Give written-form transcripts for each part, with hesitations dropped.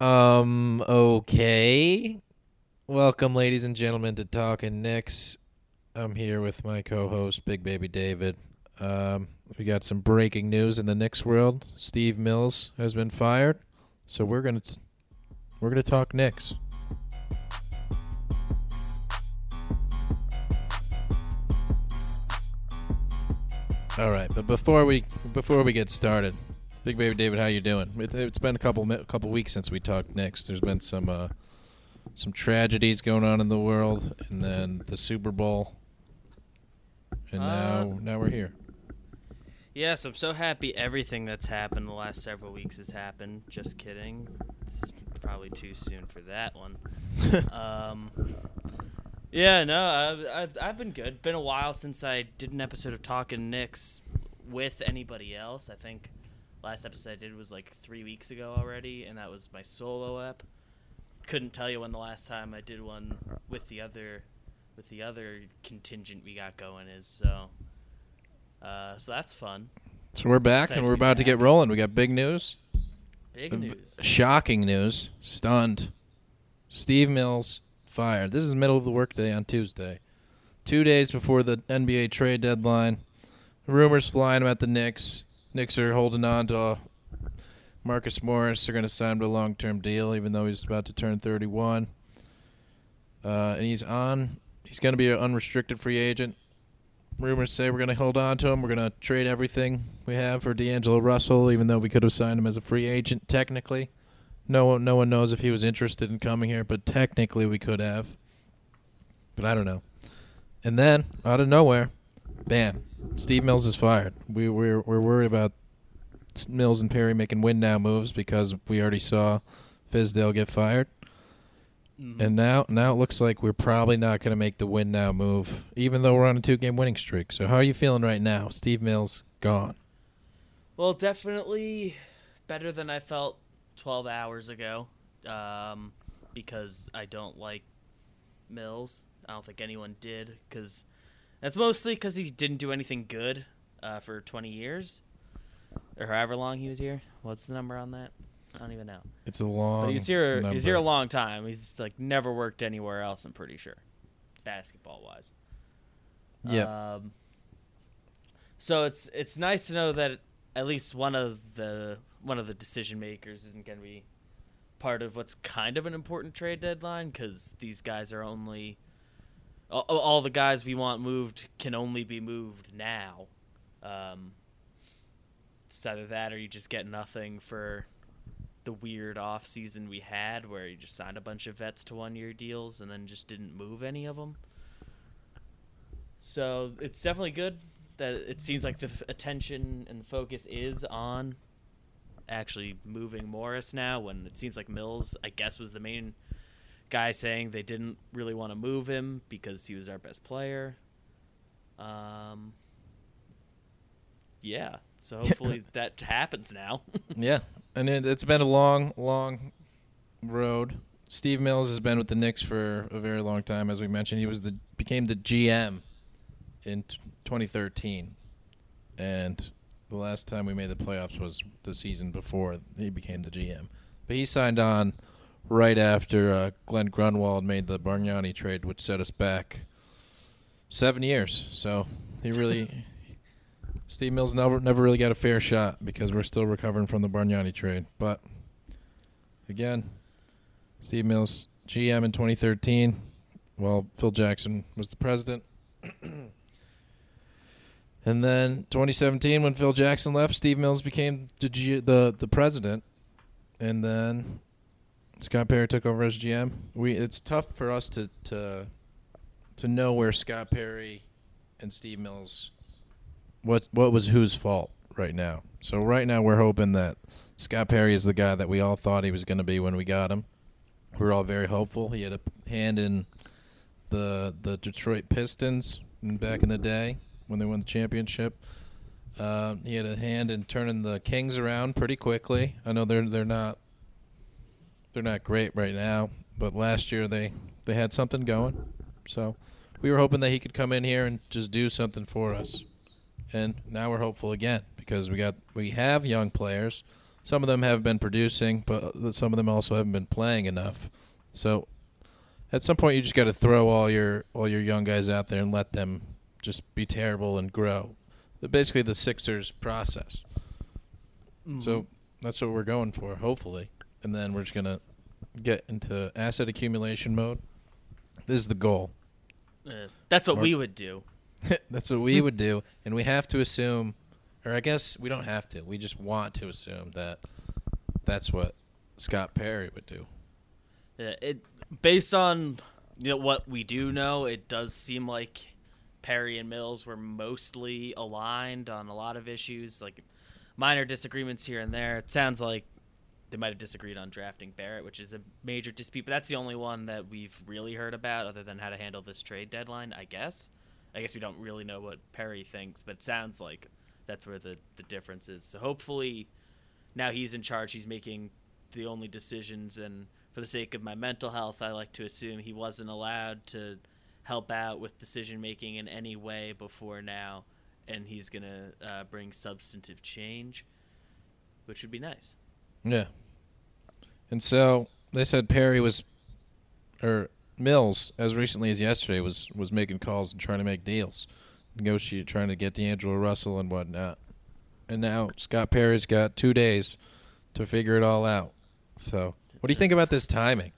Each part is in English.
Okay. Welcome, ladies and gentlemen, to Talkin' Knicks. I'm here with my co-host, Big Baby David. We got some breaking news in the Knicks world. Steve Mills has been fired, so we're gonna talk Knicks. All right, but before we get started. Big Baby David, how you doing? It's been a couple weeks since we talked Knicks. There's been some tragedies going on in the world, and then the Super Bowl, and now we're here. Yes, I'm so happy everything that's happened the last several weeks has happened. Just kidding. It's probably too soon for that one. Yeah, no, I've been good. Been a while since I did an episode of Talkin' Knicks with anybody else, I think. Last episode I did was like 3 weeks ago already, and that was my solo ep. Couldn't tell you when the last time I did one with the other contingent we got going is. So that's fun. So we're back, and we're about to get rolling. We got big news. Shocking news. Stunned. Steve Mills fired. This is middle of the workday on Tuesday, 2 days before the NBA trade deadline. Rumors flying about the Knicks. Knicks are holding on to Marcus Morris. They're going to sign him to a long-term deal, even though he's about to turn 31. And he's going to be an unrestricted free agent. Rumors say we're going to hold on to him. We're going to trade everything we have for D'Angelo Russell, even though we could have signed him as a free agent technically. No one knows if he was interested in coming here, but technically we could have. But I don't know. And then, out of nowhere, bam. Steve Mills is fired. We're worried about Mills and Perry making win-now moves because we already saw Fizdale get fired. Mm-hmm. And now it looks like we're probably not going to make the win-now move, even though we're on a two-game winning streak. So how are you feeling right now? Steve Mills, gone. Well, definitely better than I felt 12 hours ago because I don't like Mills. I don't think anyone did because... That's mostly because he didn't do anything good for 20 years or however long he was here. What's the number on that? I don't even know. It's a long time. He's here a long time. He's like never worked anywhere else, I'm pretty sure, basketball-wise. Yeah. So it's nice to know that at least one of the decision makers isn't going to be part of what's kind of an important trade deadline because these guys are only – all the guys we want moved can only be moved now. It's either that or you just get nothing for the weird off season we had where you just signed a bunch of vets to one-year deals and then just didn't move any of them. So it's definitely good that it seems like the attention and focus is on actually moving Morris now when it seems like Mills, I guess, was the main – guy saying they didn't really want to move him because he was our best player. Yeah, so hopefully that happens now. Yeah, and it's been a long, long road. Steve Mills has been with the Knicks for a very long time, as we mentioned. He became the GM in 2013, and the last time we made the playoffs was the season before he became the GM. But he signed on right after Glenn Grunwald made the Bargnani trade, which set us back 7 years. So he really – Steve Mills never really got a fair shot because we're still recovering from the Bargnani trade. But, again, Steve Mills, GM in 2013, while Phil Jackson was the president. And then 2017, when Phil Jackson left, Steve Mills became the president. And then – Scott Perry took over as GM. It's tough for us to know where Scott Perry and Steve Mills what was whose fault, right now. So right now we're hoping that Scott Perry is the guy that we all thought he was going to be when we got him. We were all very hopeful. He had a hand in the Detroit Pistons back in the day when they won the championship. He had a hand in turning the Kings around pretty quickly. I know they're not great right now, but last year they had something going. So we were hoping that he could come in here and just do something for us. And now we're hopeful again because we have young players. Some of them have been producing, but some of them also haven't been playing enough. So at some point you just got to throw all your young guys out there and let them just be terrible and grow. Basically the Sixers process. Mm-hmm. So that's what we're going for, hopefully. And then we're just going to get into asset accumulation mode. This is the goal. That's what we would do. That's what we would do. And we have to assume, or I guess we don't have to. We just want to assume that that's what Scott Perry would do. Yeah, based on what we do know, it does seem like Perry and Mills were mostly aligned on a lot of issues, like minor disagreements here and there. It sounds like they might have disagreed on drafting Barrett, which is a major dispute, but that's the only one that we've really heard about other than how to handle this trade deadline, I guess. I guess we don't really know what Perry thinks, but it sounds like that's where the difference is. So hopefully now he's in charge. He's making the only decisions, and for the sake of my mental health, I like to assume he wasn't allowed to – help out with decision-making in any way before now, and he's going to bring substantive change, which would be nice. Yeah. And so they said Perry was – or Mills, as recently as yesterday, was making calls and trying to make deals, negotiate, trying to get D'Angelo Russell and whatnot. And now Scott Perry's got 2 days to figure it all out. So what do you think about this timing?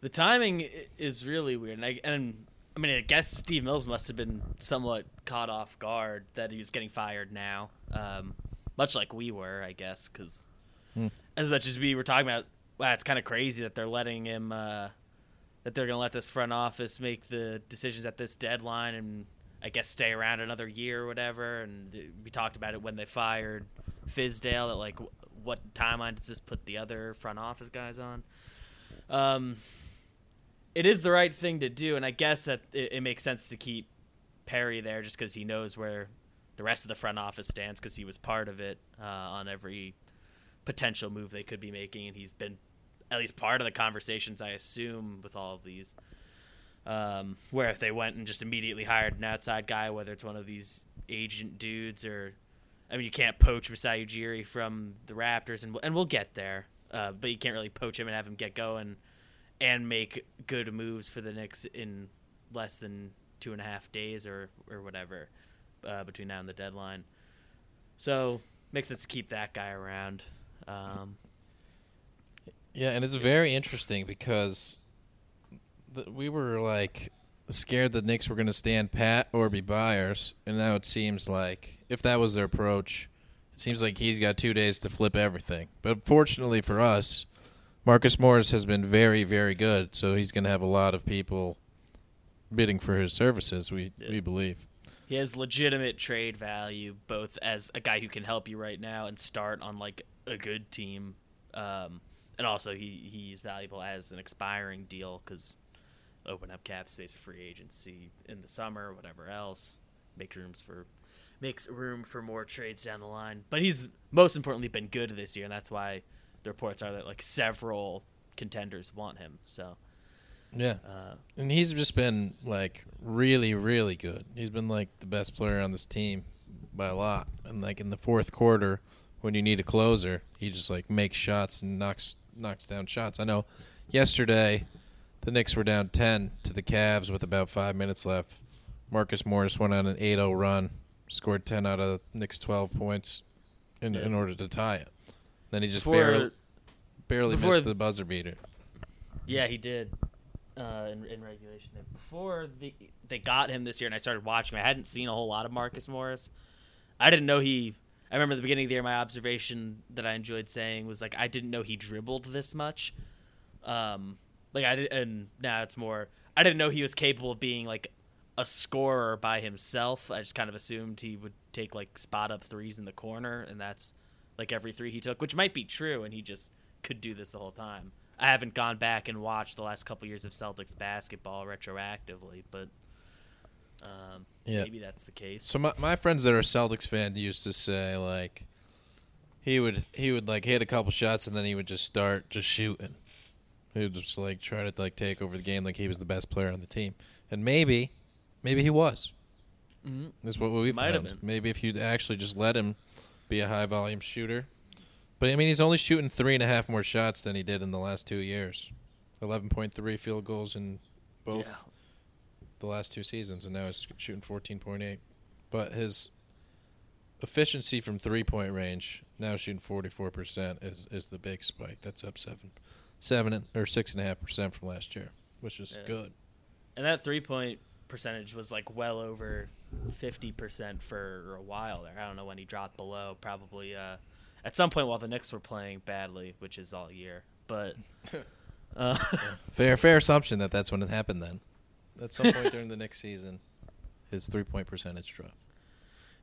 The timing is really weird, and I mean, I guess Steve Mills must have been somewhat caught off guard that he was getting fired now, much like we were, I guess, because as much as we were talking about, wow, it's kind of crazy that they're letting him, that they're going to let this front office make the decisions at this deadline and I guess stay around another year or whatever, and we talked about it when they fired Fizdale, that like what timeline does this put the other front office guys on? It is the right thing to do, and I guess that it makes sense to keep Perry there just because he knows where the rest of the front office stands because he was part of it on every potential move they could be making, and he's been at least part of the conversations, I assume, with all of these, where if they went and just immediately hired an outside guy, whether it's one of these agent dudes or – I mean, you can't poach Masai Ujiri from the Raptors, and we'll get there. But you can't really poach him and have him get going and make good moves for the Knicks in less than 2.5 days or whatever between now and the deadline. So makes sense to keep that guy around. Yeah, and it's very interesting because we were like scared the Knicks were going to stand pat or be buyers, and now it seems like if that was their approach – it seems like he's got 2 days to flip everything. But fortunately for us, Marcus Morris has been very, very good, so he's going to have a lot of people bidding for his services, we believe. He has legitimate trade value, both as a guy who can help you right now and start on, like, a good team. And also he's valuable as an expiring deal because open up cap space for free agency in the summer, whatever else, makes room for more trades down the line. But he's most importantly been good this year, and that's why the reports are that like several contenders want him. So yeah, and he's just been like really, really good. He's been like the best player on this team by a lot. And like in the fourth quarter, when you need a closer, he just like makes shots and knocks down shots. I know yesterday the Knicks were down 10 to the Cavs with about 5 minutes left. Marcus Morris went on an 8-0 run. Scored 10 out of the Knicks' 12 points in order to tie it. Then he just barely missed the buzzer beater. Yeah, he did in regulation. Before they got him this year and I started watching him, I hadn't seen a whole lot of Marcus Morris. I didn't know I remember at the beginning of the year my observation that I enjoyed saying was, like, I didn't know he dribbled this much. And now it's more, I didn't know he was capable of being, like, a scorer by himself. I just kind of assumed he would take like spot up threes in the corner, and that's like every three he took, which might be true, and he just could do this the whole time. I haven't gone back and watched the last couple years of Celtics basketball retroactively, but maybe that's the case. So my friends that are Celtics fans used to say, like, he would like hit a couple shots and then he would just start just shooting. He would just like try to like take over the game like he was the best player on the team. And maybe he was. Mm-hmm. That's what we might have been. Maybe if you'd actually just let him be a high volume shooter. But, I mean, he's only shooting 3.5 more shots than he did in the last 2 years. 11.3 field goals in both the last two seasons, and now he's shooting 14.8. But his efficiency from three-point range, now shooting 44%, is the big spike. That's up 6.5% from last year, which is good. And that three-point percentage was, like, well over 50% for a while there. I don't know when he dropped below, probably – at some point while the Knicks were playing badly, which is all year. But fair assumption that that's when it happened then. At some point during the Knicks season, his three-point percentage dropped.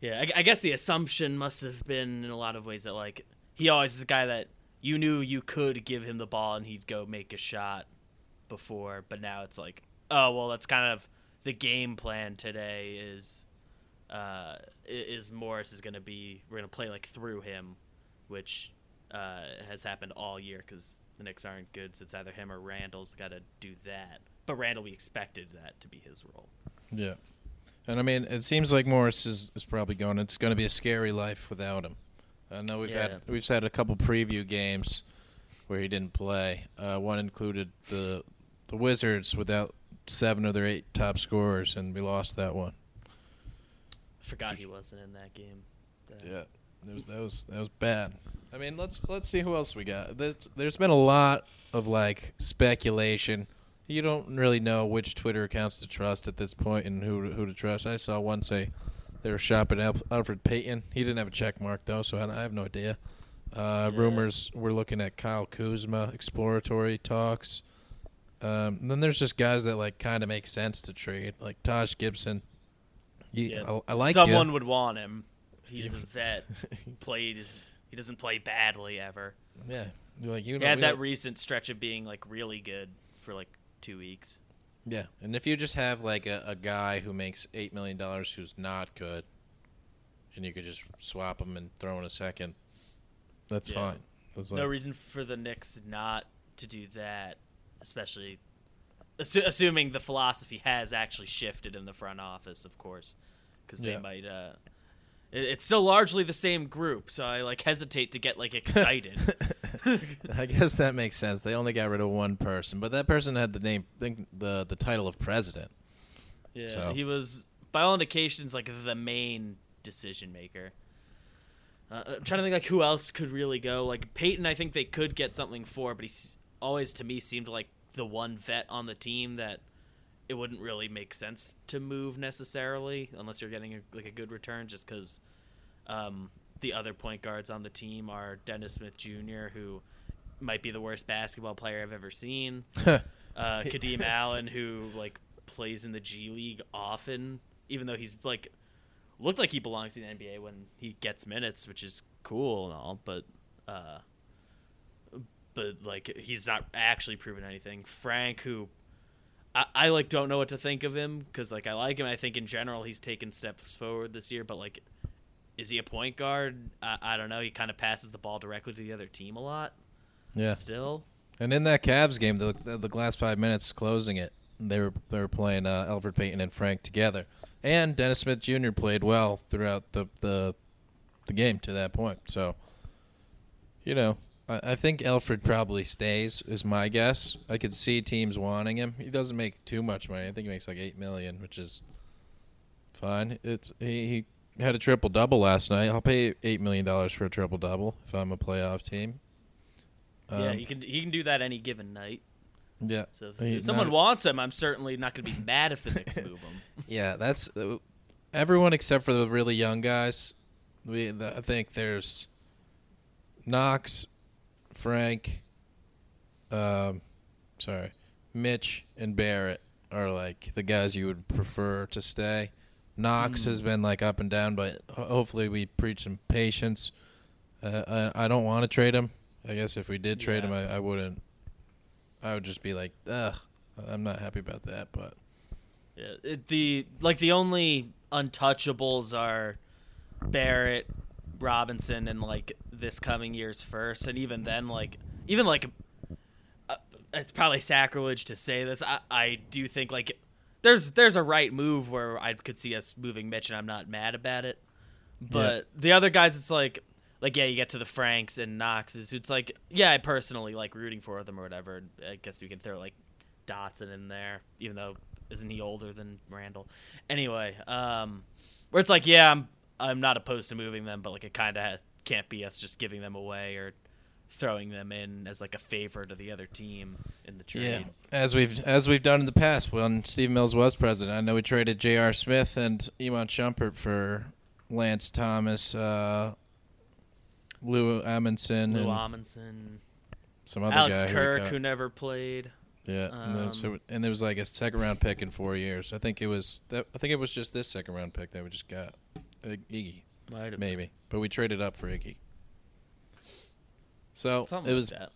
Yeah, I guess the assumption must have been in a lot of ways that, like, he always is a guy that you knew you could give him the ball and he'd go make a shot before. But now it's like, oh, well, that's kind of the game plan today is Morris is going to be – we're going to play, like, through him, which has happened all year because the Knicks aren't good, so it's either him or Randall's got to do that. But Randall, we expected that to be his role. Yeah. And, I mean, it seems like Morris is probably going. It's going to be a scary life without him. I know we've had a couple preview games where he didn't play. One included the Wizards without 7 of their 8 top scorers, and we lost that one. I forgot he wasn't in that game. Yeah. That was bad. I mean, let's see who else we got. There's been a lot of like speculation. You don't really know which Twitter accounts to trust at this point and who to trust. I saw one say they were shopping Elfrid Payton. He didn't have a check mark though, so I have no idea. Rumors we're looking at Kyle Kuzma exploratory talks. And then there's just guys that like kind of make sense to trade, like Taj Gibson. I like someone would want him. He's a vet. He doesn't play badly ever. Yeah. Like, you know, he had that recent stretch of being like really good for like 2 weeks. Yeah. And if you just have like a guy who makes $8 million who's not good and you could just swap him and throw in a second, that's fine. That's no reason for the Knicks not to do that, especially assuming the philosophy has actually shifted in the front office, of course, because they might – it's still largely the same group, so I like hesitate to get like excited. I guess that makes sense. They only got rid of one person, but that person had the name, the title of president. Yeah, so he was, by all indications, like the main decision maker. I'm trying to think like who else could really go. Like Peyton, I think they could get something for, but he's always to me seemed like the one vet on the team that it wouldn't really make sense to move necessarily unless you're getting a good return, just because the other point guards on the team are Dennis Smith Jr., who might be the worst basketball player I've ever seen. Kadeem Allen, who like plays in the G League often, even though he's like looked like he belongs in the NBA when he gets minutes, which is cool and all, but like he's not actually proven anything. Frank, who I like don't know what to think of him because like I like him. I think in general he's taken steps forward this year, but like, is he a point guard? I don't know. He kind of passes the ball directly to the other team a lot. Yeah. Still. And in that Cavs game, the last 5 minutes closing it, they were playing Elfrid Payton and Frank together, and Dennis Smith Jr. played well throughout the game to that point. So, you know. I think Elfrid probably stays, is my guess. I could see teams wanting him. He doesn't make too much money. I think he makes like $8 million, which is fine. He had a triple-double last night. I'll pay $8 million for a triple-double if I'm a playoff team. Yeah, he can do that any given night. Yeah. So if someone wants him, I'm certainly not going to be mad if the Knicks move him. Yeah, that's everyone except for the really young guys. I think there's Knox, Frank, Mitch and Barrett are like the guys you would prefer to stay. Knox has been like up and down, but hopefully we preach some patience. I don't want to trade him. I guess if we did trade him, I wouldn't. I would just be like, ugh, I'm not happy about that. But yeah, the only untouchables are Barrett, Robinson, and like this coming year's first, and even then, it's probably sacrilege to say this. I do think like there's a right move where I could see us moving Mitch, and I'm not mad about it. But the other guys, it's like you get to the Franks and Knoxes. It's like I personally like rooting for them or whatever. I guess you can throw like Dotson in there, even though isn't he older than Randall? Anyway, where it's like I'm not opposed to moving them, but like it kind of can't be us just giving them away or throwing them in as like a favor to the other team in the trade. Yeah, as we've done in the past when Steve Mills was president. I know we traded J.R. Smith and Iman Shumpert for Lance Thomas, Lou Amundsen, and some other Alex guy. Alex Kirk, who never played. Yeah, and there was like a second round pick in 4 years. I think it was just this second round pick that we just got. Iggy, maybe, but we traded up for Iggy. So something it was, like that.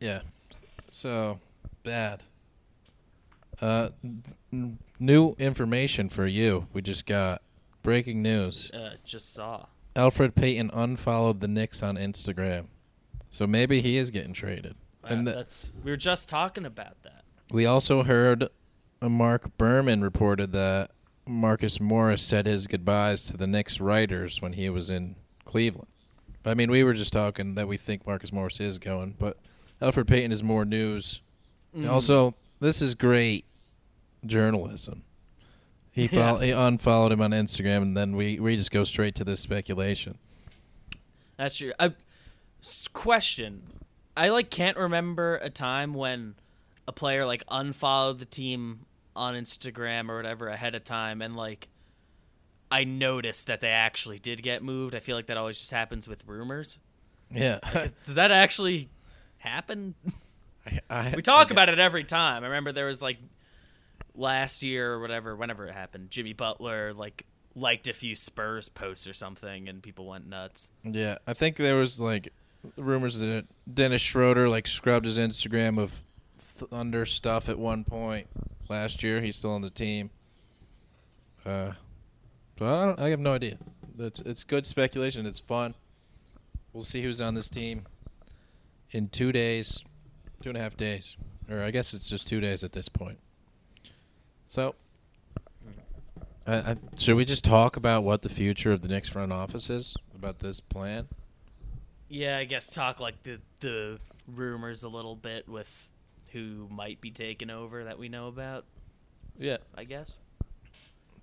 Yeah. So bad. New information for you. We just got breaking news. Just saw. Elfrid Payton unfollowed the Knicks on Instagram, so maybe he is getting traded. Wow, and we were just talking about that. We also heard Mark Berman reported that Marcus Morris said his goodbyes to the Knicks writers when he was in Cleveland. But, I mean, we were just talking that we think Marcus Morris is going, but Elfrid Payton is more news. Mm. Also, this is great journalism. He unfollowed him on Instagram, and then we just go straight to this speculation. That's true. Question. I, can't remember a time when a player, unfollowed the team on Instagram or whatever ahead of time, and, I noticed that they actually did get moved. I feel like that always just happens with rumors. Yeah. Does that actually happen? We talk about it every time. I remember there was, last year or whatever, whenever it happened, Jimmy Butler liked a few Spurs posts or something, and people went nuts. Yeah, I think there was rumors that Dennis Schroeder scrubbed his Instagram of Thunder stuff at one point last year. He's still on the team. So I have no idea. It's good speculation. It's fun. We'll see who's on this team in 2.5 days, or I guess it's just 2 days at this point. So, should we just talk about what the future of the Knicks front office is, about this plan? Yeah, I guess talk the rumors a little bit with who might be taking over that we know about. Yeah. I guess.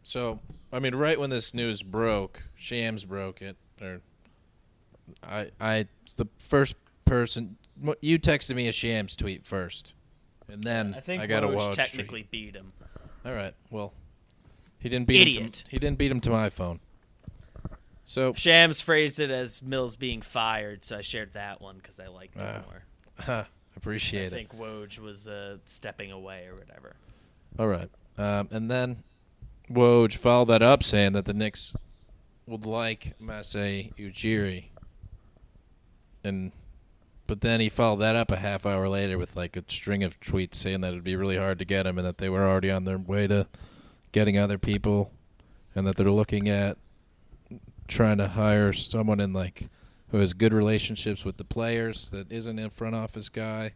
So, I mean, right when this news broke, Shams broke it. Or I the first person – you texted me a Shams tweet first, and then I think I got a Woj technically tweet. Beat him. All right. Well, he didn't beat him to my phone. So Shams phrased it as Mills being fired, so I shared that one because I liked it more. Appreciate it. I think Woj was stepping away or whatever. All right. And then Woj followed that up saying that the Knicks would like Masai Ujiri. But then he followed that up a half hour later with a string of tweets saying that it would be really hard to get him and that they were already on their way to getting other people and that they're looking at trying to hire someone in who has good relationships with the players that isn't a front office guy.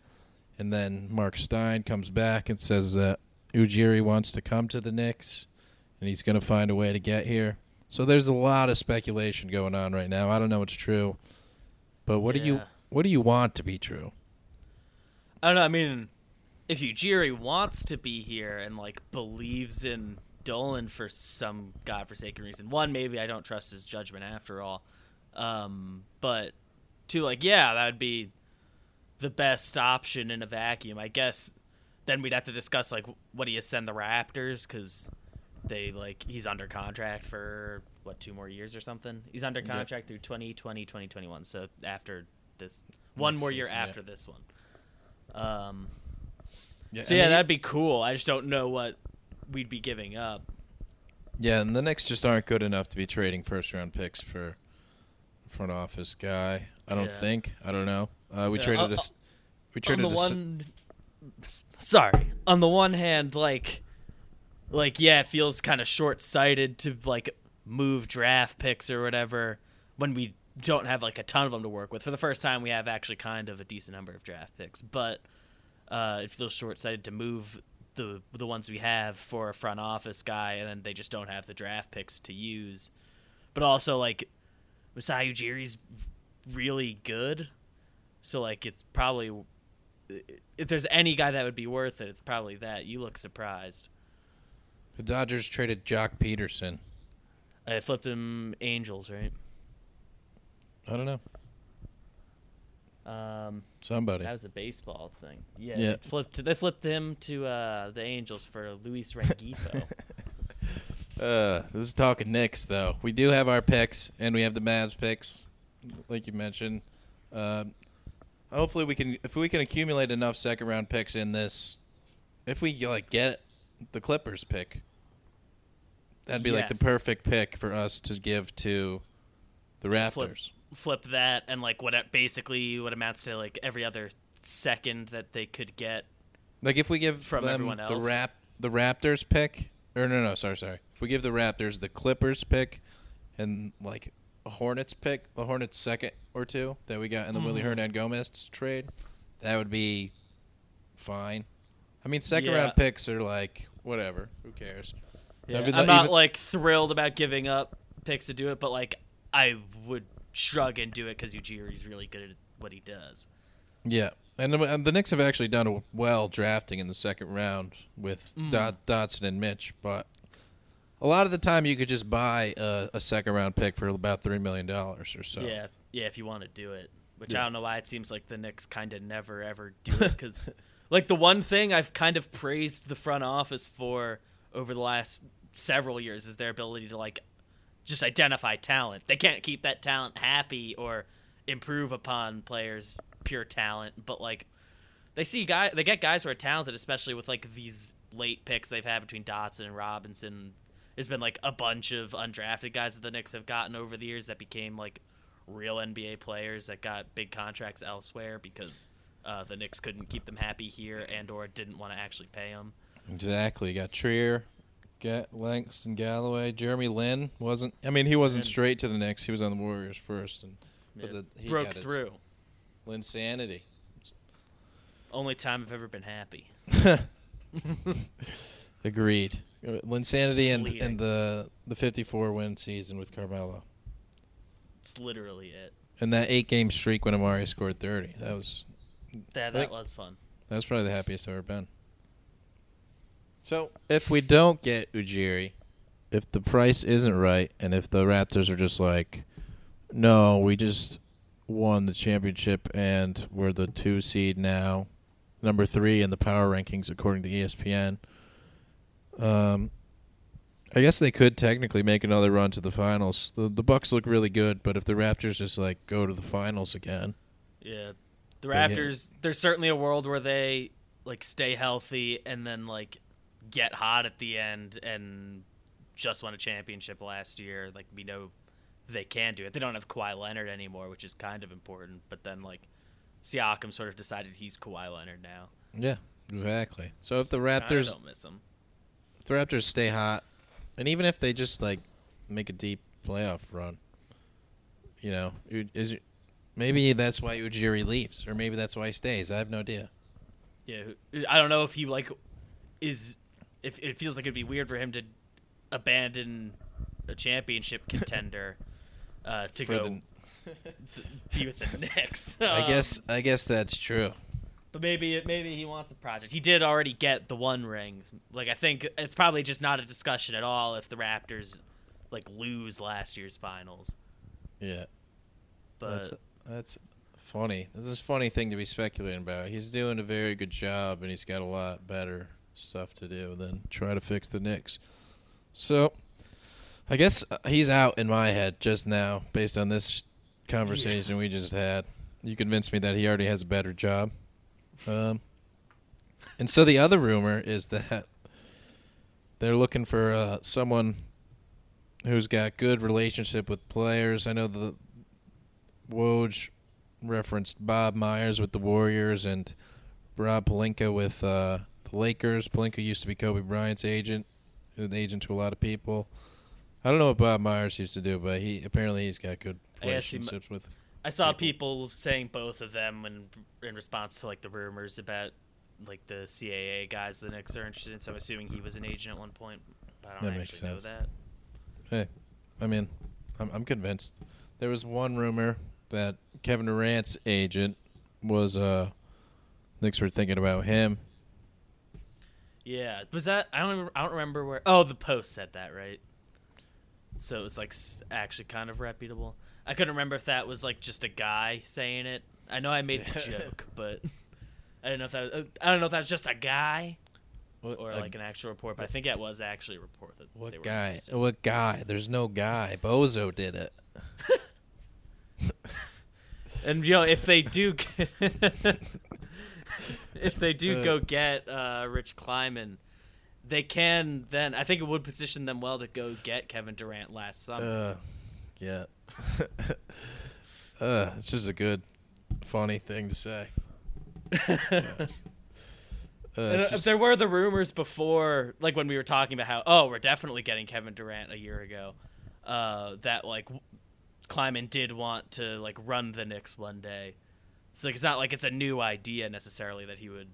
And then Mark Stein comes back and says that Ujiri wants to come to the Knicks and he's going to find a way to get here. So there's a lot of speculation going on right now. I don't know what's true, but what do you want to be true? I don't know. I mean, if Ujiri wants to be here and, believes in Dolan for some godforsaken reason, one, maybe I don't trust his judgment after all. But two, that would be the best option in a vacuum. I guess then we'd have to discuss, what do you send the Raptors? Because they, he's under contract for, 2 more years or something? He's under contract through 2020, 2021, so after this one more year after this one. So that'd be cool. I just don't know what we'd be giving up. Yeah, and the Knicks just aren't good enough to be trading first-round picks for front office guy. I don't think. I don't know. On the one hand, like, it feels kind of short-sighted to like move draft picks or whatever when we don't have like a ton of them to work with. For the first time, we have actually kind of a decent number of draft picks, but it feels short-sighted to move the ones we have for a front office guy, and then they just don't have the draft picks to use. But also, like, Masai Ujiri's really good, so like it's probably, if there's any guy that would be worth it, it's probably that. You look surprised. The Dodgers traded Jock Peterson. I flipped him Angels, right? I don't know. Somebody. That was a baseball thing. Yeah. They flipped him to the Angels for Luis Rengifo. This is talking Knicks, though. We do have our picks, and we have the Mavs picks, like you mentioned. Hopefully, if we can accumulate enough second-round picks in this, if we get the Clippers pick, that'd be like the perfect pick for us to give to the Raptors. Flip that and what amounts to like every other second that they could get. Like if we give from everyone else the Raptors pick, or sorry. If we give the Raptors the Clippers pick and like a Hornets pick, the Hornets second or two that we got in the Willy Hernangomez trade, that would be fine. I mean, second round picks are like whatever. Who cares? Yeah. I'm not thrilled about giving up picks to do it, but like I would shrug and do it because Ujiri's really good at what he does. Yeah, and the Knicks have actually done well drafting in the second round with Dotson and Mitch, but a lot of the time you could just buy a second round pick for about $3 million or so. Yeah, if you want to do it, which I don't know why it seems like the Knicks kind of never ever do it because like the one thing I've kind of praised the front office for over the last several years is their ability to like just identify talent. They can't keep that talent happy or improve upon players' pure talent, but like they get guys who are talented, especially with like these late picks they've had between Dotson and Robinson. There's been like a bunch of undrafted guys that the Knicks have gotten over the years that became like real NBA players that got big contracts elsewhere because the Knicks couldn't keep them happy here and or didn't want to actually pay them. Exactly. You got Trier, Langston Galloway, Jeremy Lin wasn't straight to the Knicks. He was on the Warriors first, he broke through. Linsanity. Only time I've ever been happy. Agreed. Linsanity and the 54-win season with Carmelo. It's literally it. And that 8-game streak when Amari scored 30. That was fun. That was probably the happiest I've ever been. So if we don't get Ujiri, if the price isn't right, and if the Raptors are just like, no, we just won the championship and we're the 2 seed now, number 3 in the power rankings according to ESPN, I guess they could technically make another run to the finals. The Bucks look really good, but if the Raptors just like go to the finals again. Yeah. The Raptors, there's certainly a world where they like stay healthy and then like get hot at the end and just won a championship last year. Like, we know they can do it. They don't have Kawhi Leonard anymore, which is kind of important, but then like Siakam sort of decided he's Kawhi Leonard now. Yeah, exactly. So if the Raptors don't miss him. If the Raptors stay hot, and even if they just like make a deep playoff run, you know, maybe that's why Ujiri leaves, or maybe that's why he stays. I have no idea. Yeah, I don't know if he like is. If it feels like it'd be weird for him to abandon a championship contender to go be with the Knicks. I guess that's true. But maybe he wants a project. He did already get the 1 ring. Like I think it's probably just not a discussion at all if the Raptors like lose last year's finals. Yeah, but that's funny. This is a funny thing to be speculating about. He's doing a very good job, and he's got a lot better stuff to do than try to fix the Knicks. So I guess he's out in my head just now based on this conversation we just had. You convinced me that he already has a better job. And so the other rumor is that They're looking for someone who's got good relationship with players. I know the Woj referenced Bob Myers with the Warriors and Rob Pelinka with the Lakers. Pelinka used to be Kobe Bryant's agent, an agent to a lot of people. I don't know what Bob Myers used to do, but he apparently he's got good relationships with. I saw people saying both of them in response to like the rumors about like the CAA guys the Knicks are interested in. So I'm assuming he was an agent at one point. But I don't actually know that. Hey, I mean, I'm convinced. There was one rumor that Kevin Durant's agent was Knicks were thinking about him. Yeah, was that I don't remember where. Oh, the Post said that, right? So it was like actually kind of reputable. I couldn't remember if that was like just a guy saying it. I know I made the joke, but I don't know if that was just a guy or like an actual report. But I think that was actually a report that what they were guy? Interested in. What guy? There's no guy. Bozo did it. And you know if they do, go get Rich Kleiman. They can then. I think it would position them well to go get Kevin Durant last summer. Yeah. It's just a good, funny thing to say. If there were the rumors before, like when we were talking about how, we're definitely getting Kevin Durant a year ago, that like Kleiman did want to like run the Knicks one day. So like, it's not like it's a new idea necessarily that he would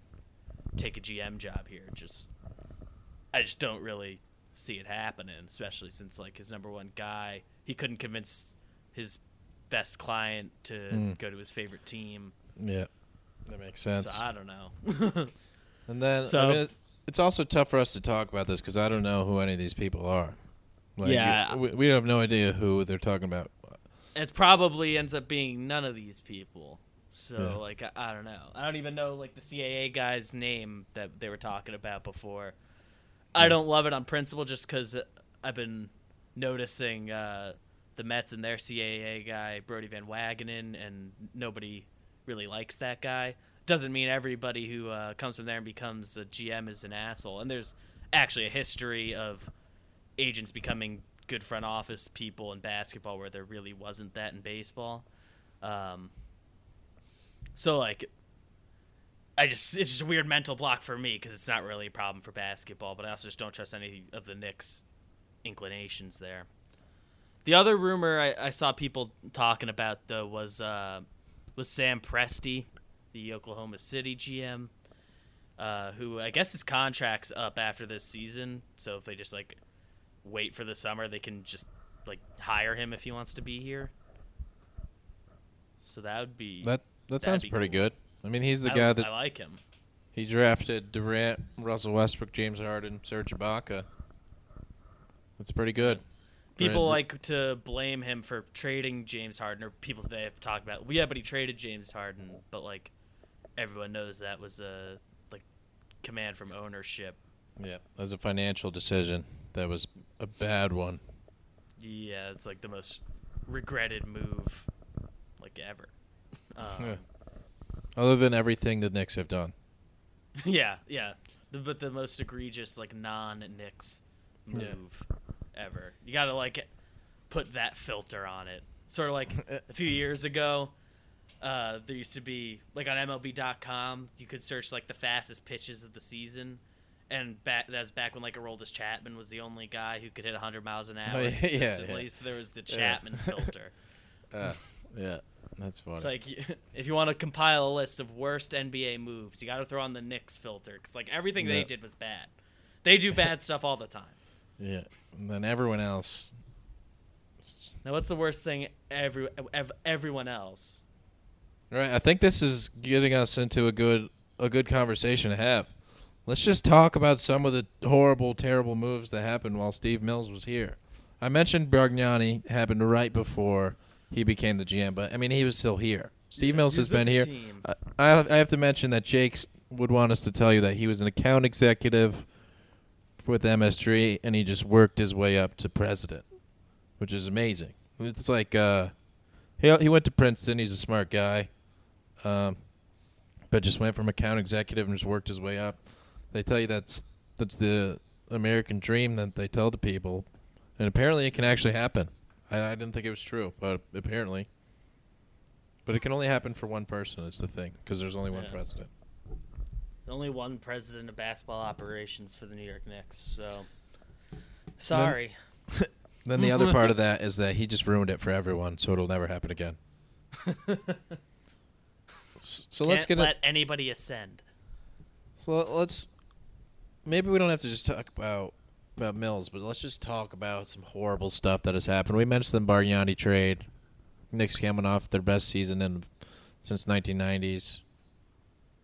take a GM job here. I just don't really see it happening, especially since like his number one guy, he couldn't convince his best client to go to his favorite team. Yeah, that makes sense. So I don't know. And then so, I mean, it's also tough for us to talk about this because I don't know who any of these people are. Like, yeah, we have no idea who they're talking about. It probably ends up being none of these people. So yeah. Like I don't know. I don't even know like the CAA guy's name that they were talking about before. I don't love it on principle just because I've been noticing the Mets and their CAA guy, Brody Van Wagenen, and nobody really likes that guy. Doesn't mean everybody who comes from there and becomes a GM is an asshole. And there's actually a history of agents becoming good front office people in basketball where there really wasn't that in baseball. So, like... it's just a weird mental block for me because it's not really a problem for basketball, but I also just don't trust any of the Knicks' inclinations there. The other rumor I saw people talking about, though, was Sam Presti, the Oklahoma City GM, who I guess his contract's up after this season, so if they just, like, wait for the summer, they can just, like, hire him if he wants to be here. So that would be... That sounds pretty good. I mean, he's the guy that... I like him. He drafted Durant, Russell Westbrook, James Harden, Serge Ibaka. That's pretty good. People like to blame him for trading James Harden, or people today have talked about, well, yeah, but he traded James Harden, but, like, everyone knows that was a, like, command from ownership. Yeah, that was a financial decision. That was a bad one. Yeah, it's, like, the most regretted move, like, ever. Yeah. Other than everything the Knicks have done. Yeah. But the most egregious, like, non-Knicks move ever. You got to, like, put that filter on it. Sort of like a few years ago, there used to be, like, on MLB.com, you could search, like, the fastest pitches of the season. And that was back when, like, Aroldis Chapman was the only guy who could hit 100 miles an hour consistently. Yeah. So there was the Chapman filter. Yeah. That's funny. It's like if you want to compile a list of worst NBA moves, you got to throw on the Knicks filter because like everything they did was bad. They do bad stuff all the time. Yeah, and then everyone else. Now, what's the worst thing? Everyone else. Right. I think this is getting us into a good conversation to have. Let's just talk about some of the horrible, terrible moves that happened while Steve Mills was here. I mentioned Bargnani happened right before. He became the GM, but, I mean, he was still here. Steve Mills has been here. I have to mention that Jake would want us to tell you that he was an account executive with MSG, and he just worked his way up to president, which is amazing. It's like he went to Princeton. He's a smart guy, but just went from account executive and just worked his way up. They tell you that's the American dream that they tell the people, and apparently it can actually happen. I didn't think it was true, but apparently. But it can only happen for one person is the thing, because there's only one president. Only one president of basketball operations for the New York Knicks, so sorry. Then the other part of that is that he just ruined it for everyone, so it'll never happen again. So anybody ascend. So let's maybe we don't have to just talk about Mills, but let's just talk about some horrible stuff that has happened. We mentioned the Bargnani trade. Knicks coming off their best season since 1990s,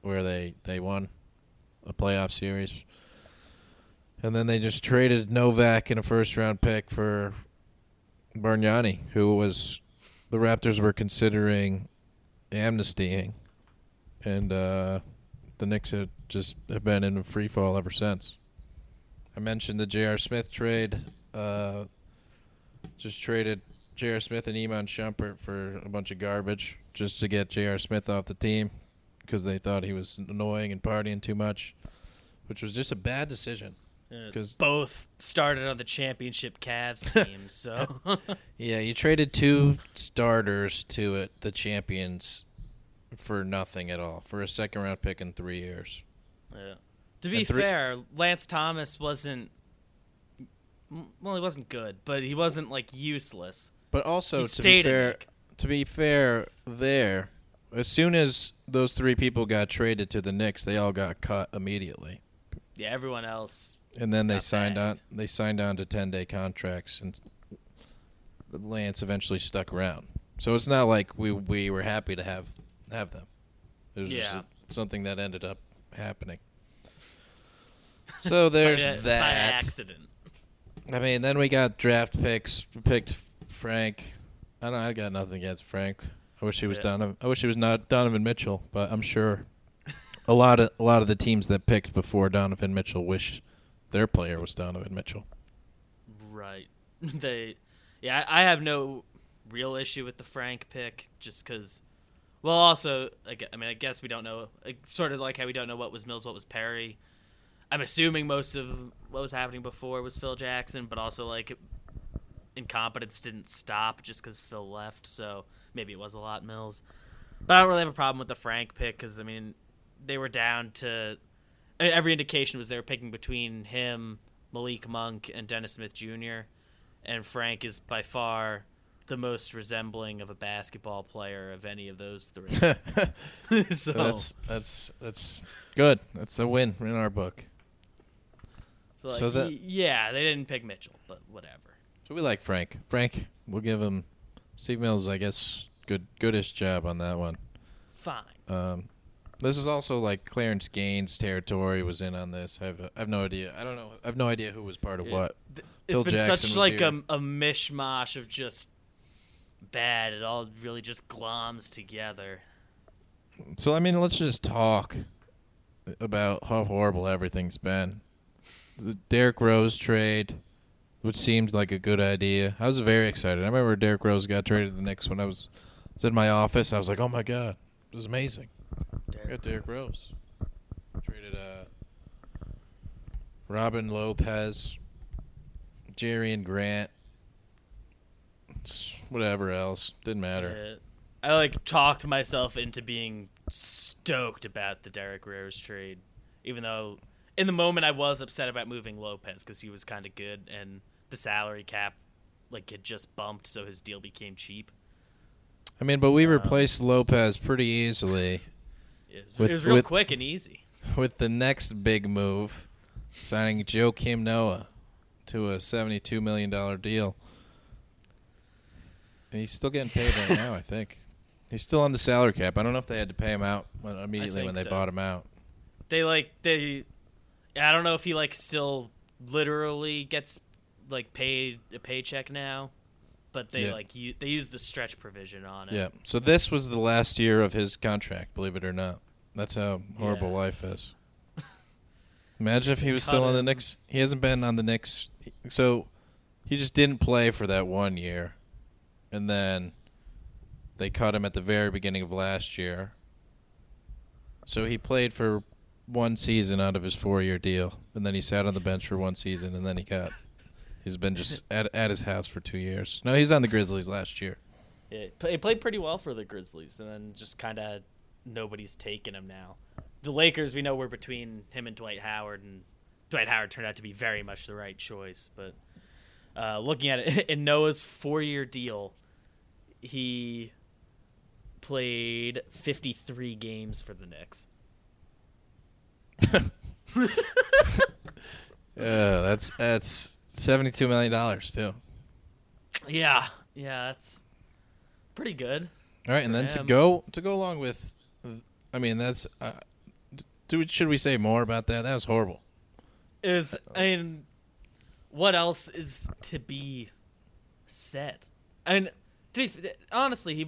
where they won a playoff series. And then they just traded Novak in a first-round pick for Bargnani, who was the Raptors were considering amnestying. And the Knicks have been in a free fall ever since. I mentioned the J.R. Smith trade. Just traded J.R. Smith and Iman Shumpert for a bunch of garbage just to get J.R. Smith off the team because they thought he was annoying and partying too much, which was just a bad decision. Because both started on the championship Cavs team, so yeah, you traded two starters to the champions for nothing at all for a second-round pick in 3 years. Yeah. To be fair, Lance Thomas wasn't good, but he wasn't like useless. But also to be fair, there as soon as those three people got traded to the Knicks, they all got cut immediately. Yeah, everyone else. And then they signed on to 10-day contracts, and Lance eventually stuck around. So it's not like we were happy to have them. It was just something that ended up happening. So there's that. By accident. I mean, then we got draft picks. We picked Frank. I got nothing against Frank. I wish he was Donovan. I wish he was not Donovan Mitchell, but I'm sure a lot of the teams that picked before Donovan Mitchell wish their player was Donovan Mitchell. Right. I have no real issue with the Frank pick just because, well, also, I mean, I guess we don't know, sort of like how we don't know what was Mills, what was Perry. I'm assuming most of what was happening before was Phil Jackson, but also, like, incompetence didn't stop just because Phil left, so maybe it was a lot Mills. But I don't really have a problem with the Frank pick because, I mean, they were down to... Every indication was they were picking between him, Malik Monk, and Dennis Smith Jr., and Frank is by far the most resembling of a basketball player of any of those three. So that's good. That's a win in our book. They didn't pick Mitchell, but whatever. So we like Frank. Frank, we'll give him Steve Mills. I guess goodish job on that one. Fine. This is also like Clarence Gaines' territory was in on this. I have no idea. I don't know. I have no idea who was part of what. It's been such like a mishmash of just bad. It all really just gloms together. So I mean, let's just talk about how horrible everything's been. The Derrick Rose trade, which seemed like a good idea. I was very excited. I remember Derrick Rose got traded to the Knicks when I was in my office. I was like, oh my god, it was amazing. Got Derrick Rose. Traded Robin Lopez, Jerian Grant, whatever else. Didn't matter. I talked myself into being stoked about the Derrick Rose trade, even though in the moment I was upset about moving Lopez because he was kind of good and the salary cap had just bumped, so his deal became cheap. I mean, but we replaced Lopez pretty easily. It was quick and easy. With the next big move, signing Joakim Noah to a $72 million deal. And he's still getting paid right now, I think. He's still on the salary cap. I don't know if they had to pay him out immediately when they bought him out. I don't know if he still literally gets paid a paycheck now. But they used the stretch provision on it. Yeah. So this was the last year of his contract, believe it or not. That's how horrible life is. Imagine if he was still on the Knicks. He hasn't been on the Knicks. So he just didn't play for that 1 year. And then they cut him at the very beginning of last year. So he played for one season out of his 4-year deal, and then he sat on the bench for one season, and then he got. He's been just at his house for 2 years. No, he's on the Grizzlies last year. Yeah, he played pretty well for the Grizzlies, and then just kind of nobody's taking him now. The Lakers, we know, were between him and Dwight Howard, and Dwight Howard turned out to be very much the right choice. But looking at it, in Noah's 4-year deal, he played 53 games for the Knicks. That's $72 million, too. Yeah, that's pretty good. All right, and then to go along with, I mean, that's should we say more about that? That was horrible. What else is to be said? And honestly, he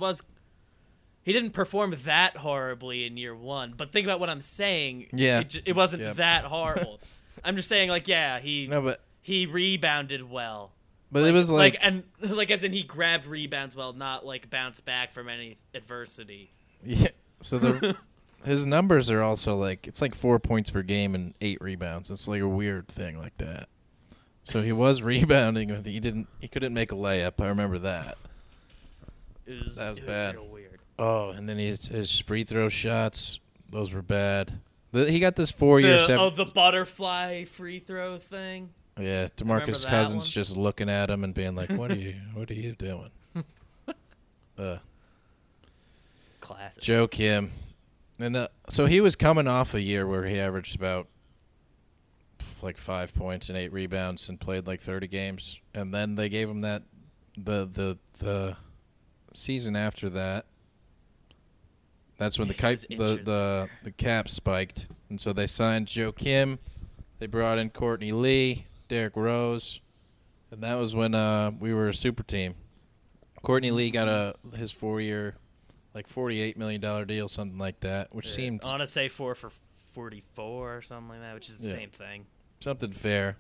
didn't perform that horribly in year one, but think about what I'm saying. Yeah. It wasn't that horrible. I'm just saying, he rebounded well. But it was as in he grabbed rebounds well, not bounced back from any adversity. Yeah. So his numbers are also it's 4 points per game and 8 rebounds. It's a weird thing like that. So he was rebounding, but he couldn't make a layup. I remember that. That was bad. Real weird. Oh, and then his free throw shots, those were bad. He got this 4-year the butterfly free throw thing. Yeah, DeMarcus Cousins just looking at him and being like, "What are you doing?" Classic. Joke him. And so he was coming off a year where he averaged about 5 points and 8 rebounds and played 30 games, and then they gave him that the season after that. That's when the cap spiked, and so they signed Joe Kim. They brought in Courtney Lee, Derrick Rose, and that was when we were a super team. Courtney Lee got his 4-year, $48 million deal, something like that, which seemed... I want to say 4 for 44 or something like that, which is the same thing. Something fair.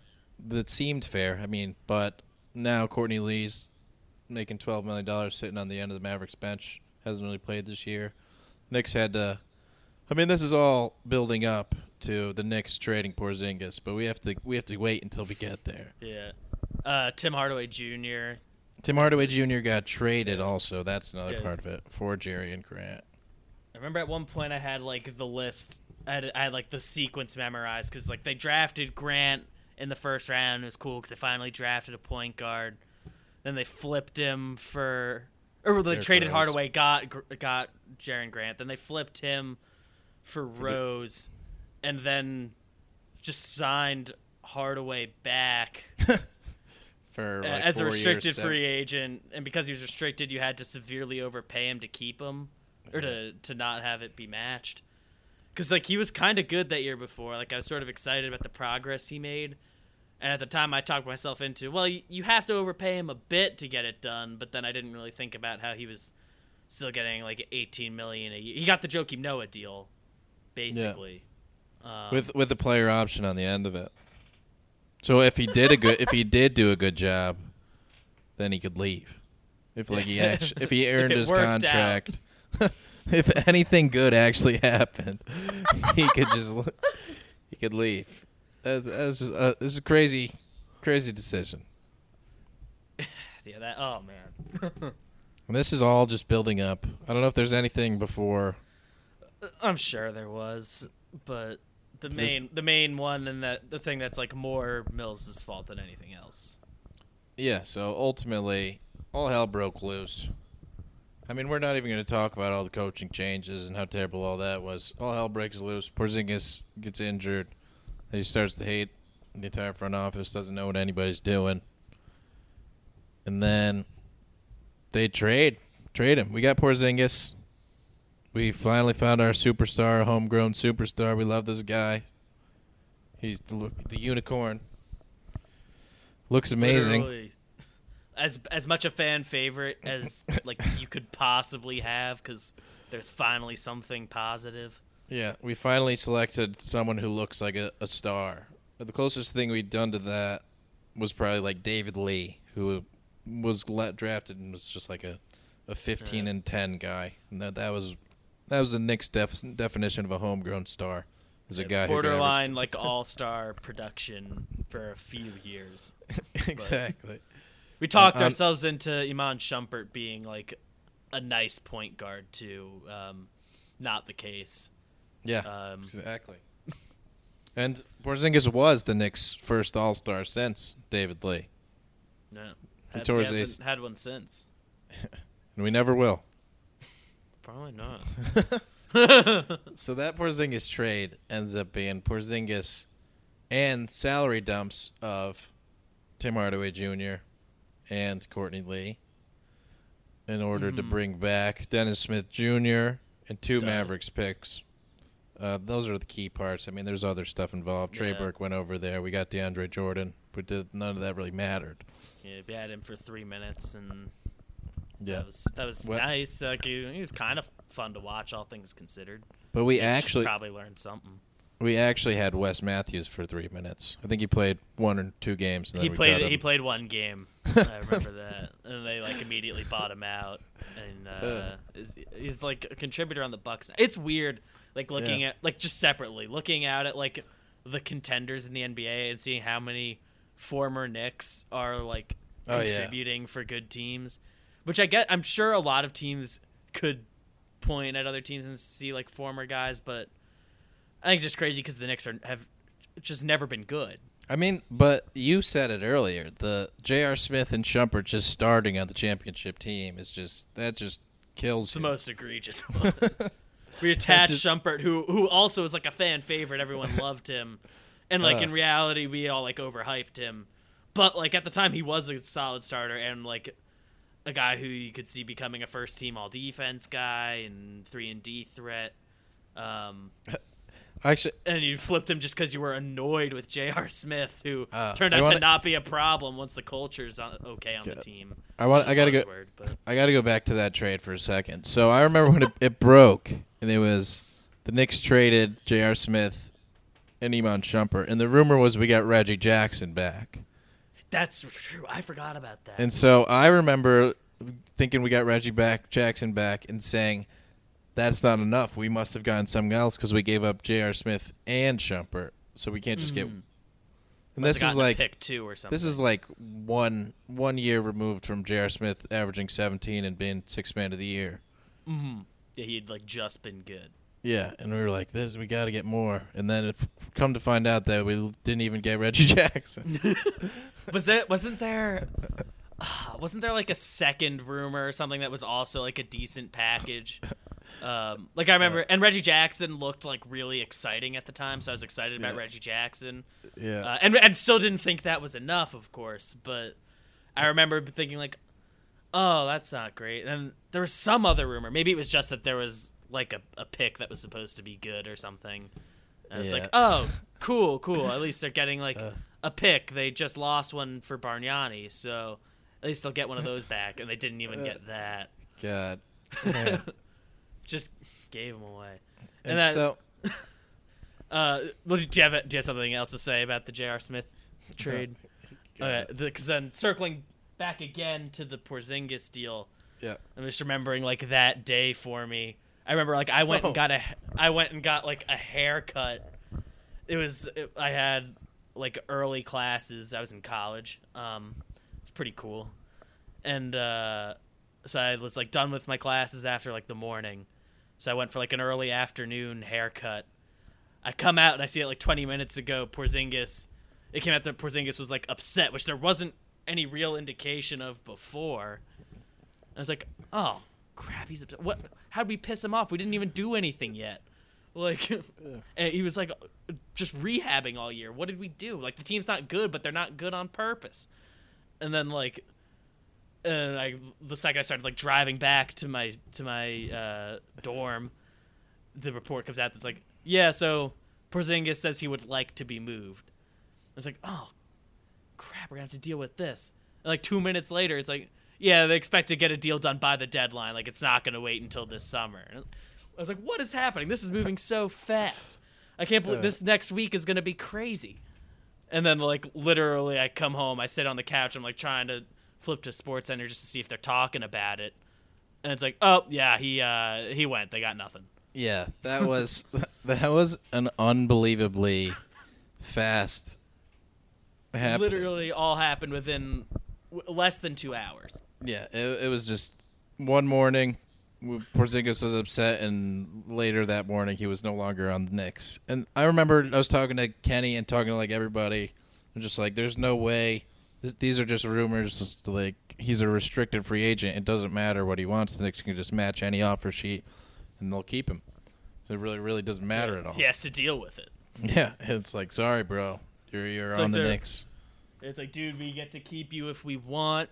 That seemed fair, but now Courtney Lee's making $12 million sitting on the end of the Mavericks bench. Hasn't really played this year. Knicks had to... this is all building up to the Knicks trading Porzingis, but we have to wait until we get there. Yeah. Tim Hardaway Jr. got traded also. That's another part of it for Jerian Grant. I remember at one point I had the list. I had the sequence memorized because they drafted Grant in the first round. It was cool because they finally drafted a point guard. Then they flipped him traded Hardaway, got Jerian Grant. Then they flipped him for Rose. And then just signed Hardaway back for as a restricted free agent. And because he was restricted, you had to severely overpay him to keep him or to not have it be matched. Because he was kind of good that year before. I was sort of excited about the progress he made. And at the time, I talked myself into, you have to overpay him a bit to get it done. But then I didn't really think about how he was still getting $18 million a year. He got the Joakim Noah deal, basically. Yeah. With the player option on the end of it, so if he did do a good job, then he could leave. If he earned his contract, if anything good actually happened, he could leave. This is a crazy decision. Yeah. Oh man. And this is all just building up. I don't know if there's anything before. I'm sure there was, but. The main one and the thing that's more Mills' fault than anything else. Yeah, so ultimately all hell broke loose. We're not even going to talk about all the coaching changes and how terrible all that was. All hell breaks loose. Porzingis gets injured. He starts to hate the entire front office, doesn't know what anybody's doing. And then they trade him. We got Porzingis. We finally found our superstar, homegrown superstar. We love this guy. He's the unicorn. Looks amazing. Literally, as much a fan favorite as you could possibly have, because there's finally something positive. Yeah, we finally selected someone who looks like a star. But the closest thing we'd done to that was probably David Lee, who was drafted and was just a 15-10 guy, and that was. That was the Knicks' definition of a homegrown star. was a guy borderline like all-star production for a few years. Exactly. We talked ourselves into Iman Shumpert being like a nice point guard too. Not the case. Yeah, exactly. And Porzingis was the Knicks' first All-Star since David Lee. No, we haven't had one since. And we never will. Probably not. So that Porzingis trade ends up being Porzingis and salary dumps of Tim Hardaway Jr. and Courtney Lee in order to bring back Dennis Smith Jr. and two Mavericks picks. Those are the key parts. I mean, there's other stuff involved. Trey Burke went over there. We got DeAndre Jordan, but none of that really mattered. Yeah, we had him for 3 minutes, and that was nice. Like, he was kind of fun to watch, all things considered. But we actually probably learned something. We actually had Wes Matthews for 3 minutes. I think he played one or two games. And then he played one game. I remember that. And they like immediately bought him out. And he's like a contributor on the Bucks. It's weird, like looking at like just separately, looking out at like the contenders in the NBA and seeing how many former Knicks are like contributing for good teams. Which I get. I'm sure a lot of teams could point at other teams and see like former guys, but I think it's just crazy because the Knicks have just never been good. I mean, but you said it earlier. The J.R. Smith and Shumpert just starting on the championship team is just kills. It's the most egregious one. We attached Shumpert, who also is like a fan favorite. Everyone loved him, and like in reality, we all like overhyped him. But like at the time, he was a solid starter and like a guy who you could see becoming a first team all defense guy and 3-and-D threat. Actually, and you flipped him just because you were annoyed with J.R. Smith, who turned out to not be a problem once the culture's on the team. I got to go back to that trade for a second. So I remember when it broke, and it was the Knicks traded J.R. Smith and Iman Shumpert, and the rumor was we got Reggie Jackson back. That's true. I forgot about that. And so I remember thinking we got Jackson back, and saying, that's not enough. We must have gotten something else because we gave up J.R. Smith and Shumpert, so we can't just get. And this is like pick two or something. This is like one year removed from J.R. Smith averaging 17 and being Sixth Man of the Year. Mm-hmm. Yeah, he had like just been good. Yeah, and we were like, "This, we got to get more." And then come to find out that we didn't even get Reggie Jackson. Wasn't there like a second rumor or something that was also like a decent package? Like I remember, and Reggie Jackson looked like really exciting at the time, so I was excited about Reggie Jackson. Yeah, and still didn't think that was enough, of course. But I remember thinking like, "Oh, that's not great." And there was some other rumor. Maybe it was just that there was like a pick that was supposed to be good or something. And I was like, "Oh, cool. At least they're getting like a pick. They just lost one for Bargnani, so at least they'll get one of those back." And they didn't even get that. God. Man. Just gave him away. Do you have something else to say about the J.R. Smith trade? Okay, because then circling back again to the Porzingis deal. Yeah, I'm just remembering like that day for me. I remember like I went and got like a haircut. I had like early classes. I was in college. It's pretty cool, and so I was like done with my classes after like the morning. So I went for like an early afternoon haircut. I come out and I see it like 20 minutes ago. It came out that Porzingis was like upset, which there wasn't any real indication of before. I was like, oh crap, he's upset. What? How'd we piss him off? We didn't even do anything yet. Like, and he was like just rehabbing all year. What did we do? Like the team's not good, but they're not good on purpose. And then like, and the second I started like driving back to my dorm, the report comes out that's like, yeah, so Porzingis says he would like to be moved. I was like, oh crap, we're gonna have to deal with this. And like 2 minutes later, it's like, yeah, they expect to get a deal done by the deadline. Like it's not gonna wait until this summer. And I was like, what is happening? This is moving so fast. I can't believe this next week is gonna be crazy. And then like literally, I come home, I sit on the couch, I'm like trying to flip to Sports Center just to see if they're talking about it, and it's like, oh yeah, he went. They got nothing. Yeah, that was That was an unbelievably fast happening. Literally all happened within less than 2 hours. Yeah, it was just one morning. Porzingis was upset, and later that morning he was no longer on the Knicks. And I remember I was talking to Kenny and talking to, like, everybody. I'm just like, there's no way. These are just rumors. Like, he's a restricted free agent. It doesn't matter what he wants. The Knicks can just match any offer sheet, and they'll keep him. So it really, really doesn't matter at all. He has to deal with it. Yeah, it's like, sorry, bro. You're on the Knicks. It's like, dude, we get to keep you if we want.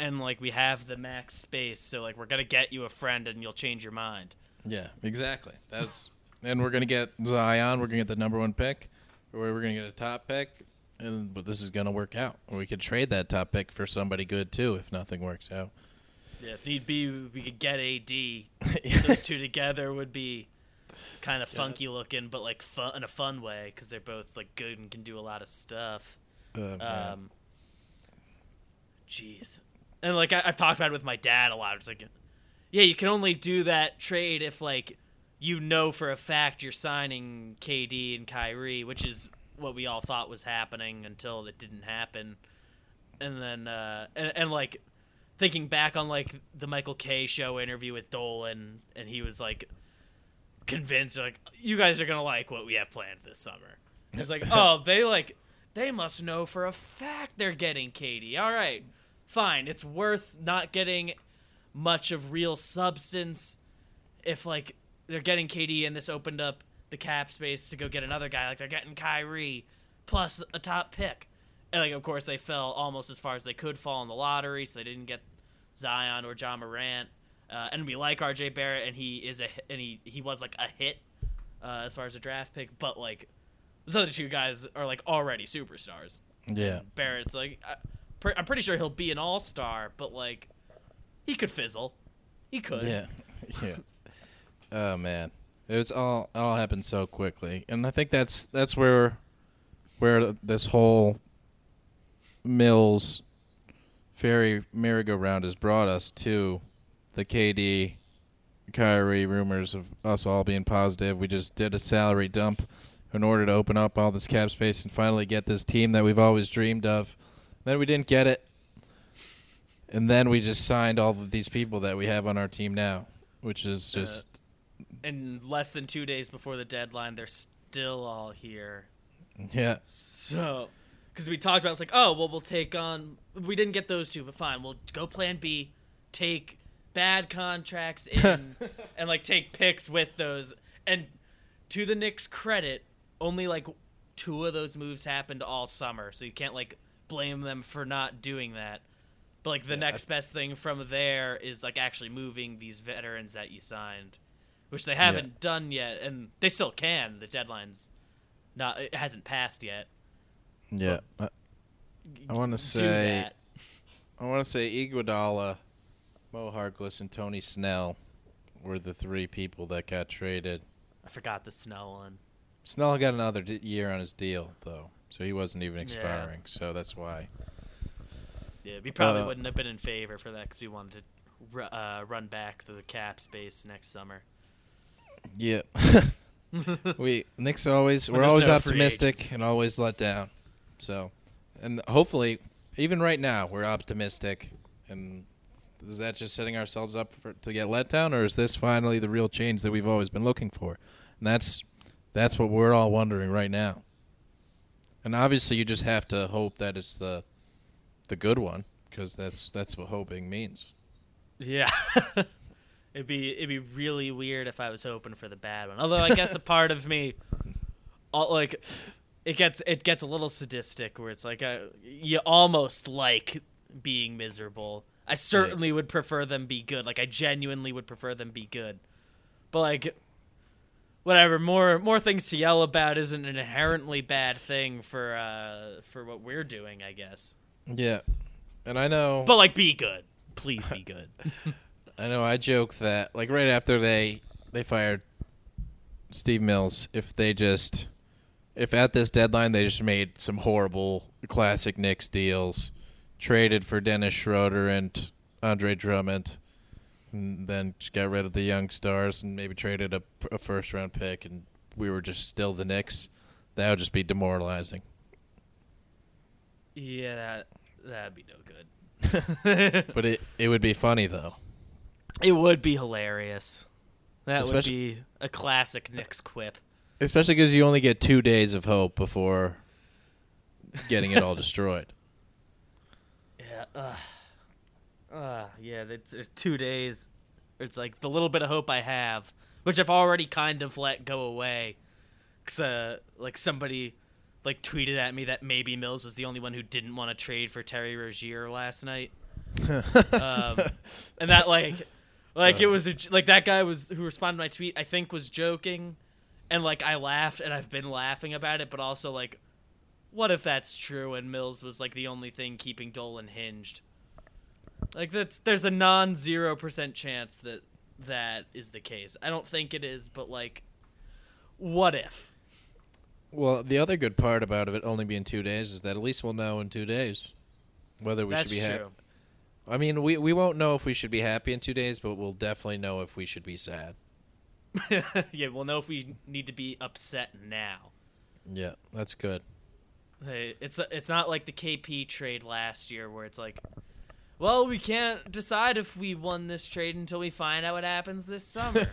And, like, we have the max space, so, like, we're going to get you a friend and you'll change your mind. Yeah, exactly. That's and we're going to get Zion. We're going to get the #1 pick. Or we're going to get a top pick. But this is going to work out. Or we could trade that top pick for somebody good, too, if nothing works out. Yeah, if need be, we could get AD. Those two together would be kind of funky looking, but, like, fun, in a fun way, because they're both, like, good and can do a lot of stuff. Jeez. And, like, I've talked about it with my dad a lot. It's like, yeah, you can only do that trade if, like, you know for a fact you're signing KD and Kyrie, which is what we all thought was happening until it didn't happen. And then, like, thinking back on, like, the Michael K. show interview with Dolan, and he was, like, convinced, like, you guys are going to like what we have planned this summer. It was like, oh, they must know for a fact they're getting KD. All right. Fine, it's worth not getting much of real substance if, like, they're getting KD and this opened up the cap space to go get another guy. Like, they're getting Kyrie plus a top pick. And, like, of course, they fell almost as far as they could fall in the lottery, so they didn't get Zion or Ja Morant. And we like RJ Barrett, and he was, like, a hit as far as a draft pick. But, like, those other two guys are, like, already superstars. Yeah. And Barrett's, like... I'm pretty sure he'll be an all-star, but, like, he could fizzle. He could. Yeah. Oh, man. It all happened so quickly. And I think that's where this whole Mills fairy merry-go-round has brought us to the KD, Kyrie rumors of us all being positive. We just did a salary dump in order to open up all this cap space and finally get this team that we've always dreamed of. Then we didn't get it, and then we just signed all of these people that we have on our team now, which is just... and less than 2 days before the deadline, they're still all here. Yeah. So, because we talked about, it's like, oh, well, we'll take on... We didn't get those two, but fine. We'll go plan B, take bad contracts in, and, like, take picks with those. And to the Knicks' credit, only, like, two of those moves happened all summer, so you can't, like... blame them for not doing that, but like the next best thing from there is like actually moving these veterans that you signed, which they haven't done yet, and they still can. The deadline's not; it hasn't passed yet. Yeah, but I want to say Iguodala, Mo Harkless, and Tony Snell were the three people that got traded. I forgot the Snell one. Snell got another year on his deal though. So he wasn't even expiring, so that's why. Yeah, we probably wouldn't have been in favor for that because we wanted to run back the cap space next summer. Yeah, we're always optimistic and always let down. So, and hopefully, even right now, we're optimistic. And is that just setting ourselves up to get let down, or is this finally the real change that we've always been looking for? And that's what we're all wondering right now. And obviously, you just have to hope that it's the good one, because that's what hoping means. Yeah, it'd be really weird if I was hoping for the bad one. Although I guess a part of me, like, it gets a little sadistic where it's like you almost like being miserable. I certainly would prefer them be good. Like I genuinely would prefer them be good, but like. Whatever, more things to yell about isn't an inherently bad thing for what we're doing, I guess. Yeah, and I know... But, like, be good. Please be good. I know, I joke that, like, right after they fired Steve Mills, if at this deadline they just made some horrible classic Knicks deals, traded for Dennis Schroeder and Andre Drummond... And then just got rid of the young stars and maybe traded a first-round pick and we were just still the Knicks, that would just be demoralizing. Yeah, that'd be no good. But it would be funny, though. It would be hilarious. That would be a classic Knicks quip. Especially because you only get 2 days of hope before getting it all destroyed. Yeah. Yeah, there's 2 days. It's like the little bit of hope I have, which I've already kind of let go away. Because somebody tweeted at me that maybe Mills was the only one who didn't want to trade for Terry Rozier last night. And that it was that guy who responded to my tweet, I think was joking. And I laughed, and I've been laughing about it, but also what if that's true and Mills was the only thing keeping Dolan hinged? There's a non-0% chance that is the case. I don't think it is, but what if? Well, the other good part about it only being 2 days is that at least we'll know in 2 days whether we should be happy. I mean, we won't know if we should be happy in 2 days, but we'll definitely know if we should be sad. Yeah, we'll know if we need to be upset now. Yeah, that's good. Hey, it's not like the KP trade last year where it's well, we can't decide if we won this trade until we find out what happens this summer.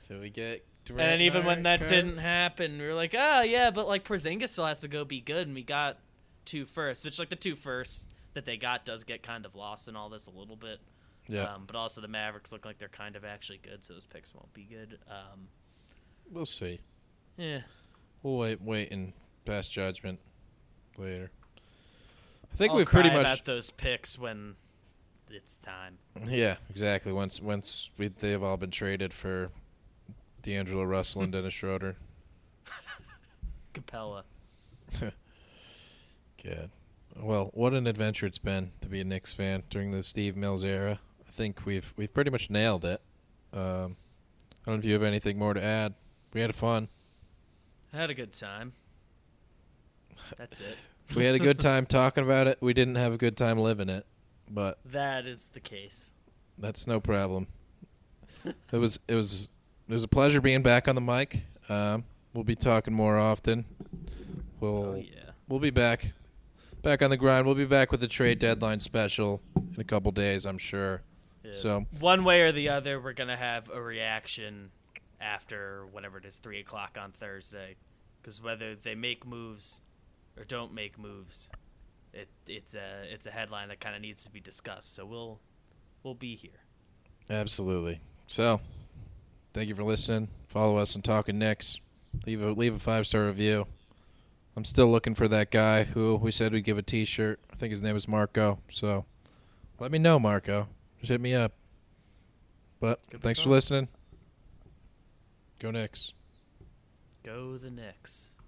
So we get Durant, and even when that didn't happen, we were like, oh, yeah, but Porzingis still has to go be good, and we got 2 firsts, which the 2 firsts that they got does get kind of lost in all this a little bit. Yeah. But also the Mavericks look like they're kind of actually good, so those picks won't be good. We'll see. Yeah. We'll wait and pass judgment later. I think we've pretty much about those picks when it's time. Yeah, exactly. Once they've all been traded for D'Angelo Russell and Dennis Schroeder. Capella. Good. Well, what an adventure it's been to be a Knicks fan during the Steve Mills era. I think we've pretty much nailed it. I don't know if you have anything more to add. We had fun. I had a good time. That's it. We had a good time talking about it. We didn't have a good time living it, but that is the case. That's no problem. It was a pleasure being back on the mic. We'll be talking more often. We'll be back. Back on the grind. We'll be back with the trade deadline special in a couple days, I'm sure. Yeah. So one way or the other, we're going to have a reaction after whatever it is, 3 o'clock on Thursday. Because whether they make moves or don't make moves, it's a headline that kind of needs to be discussed. So we'll be here. Absolutely. So thank you for listening. Follow us on Talkin' Knicks. Leave a 5-star review. I'm still looking for that guy who we said we'd give a T-shirt. I think his name is Marco. So let me know, Marco. Just hit me up. But thanks for listening. Go Knicks. Go the Knicks.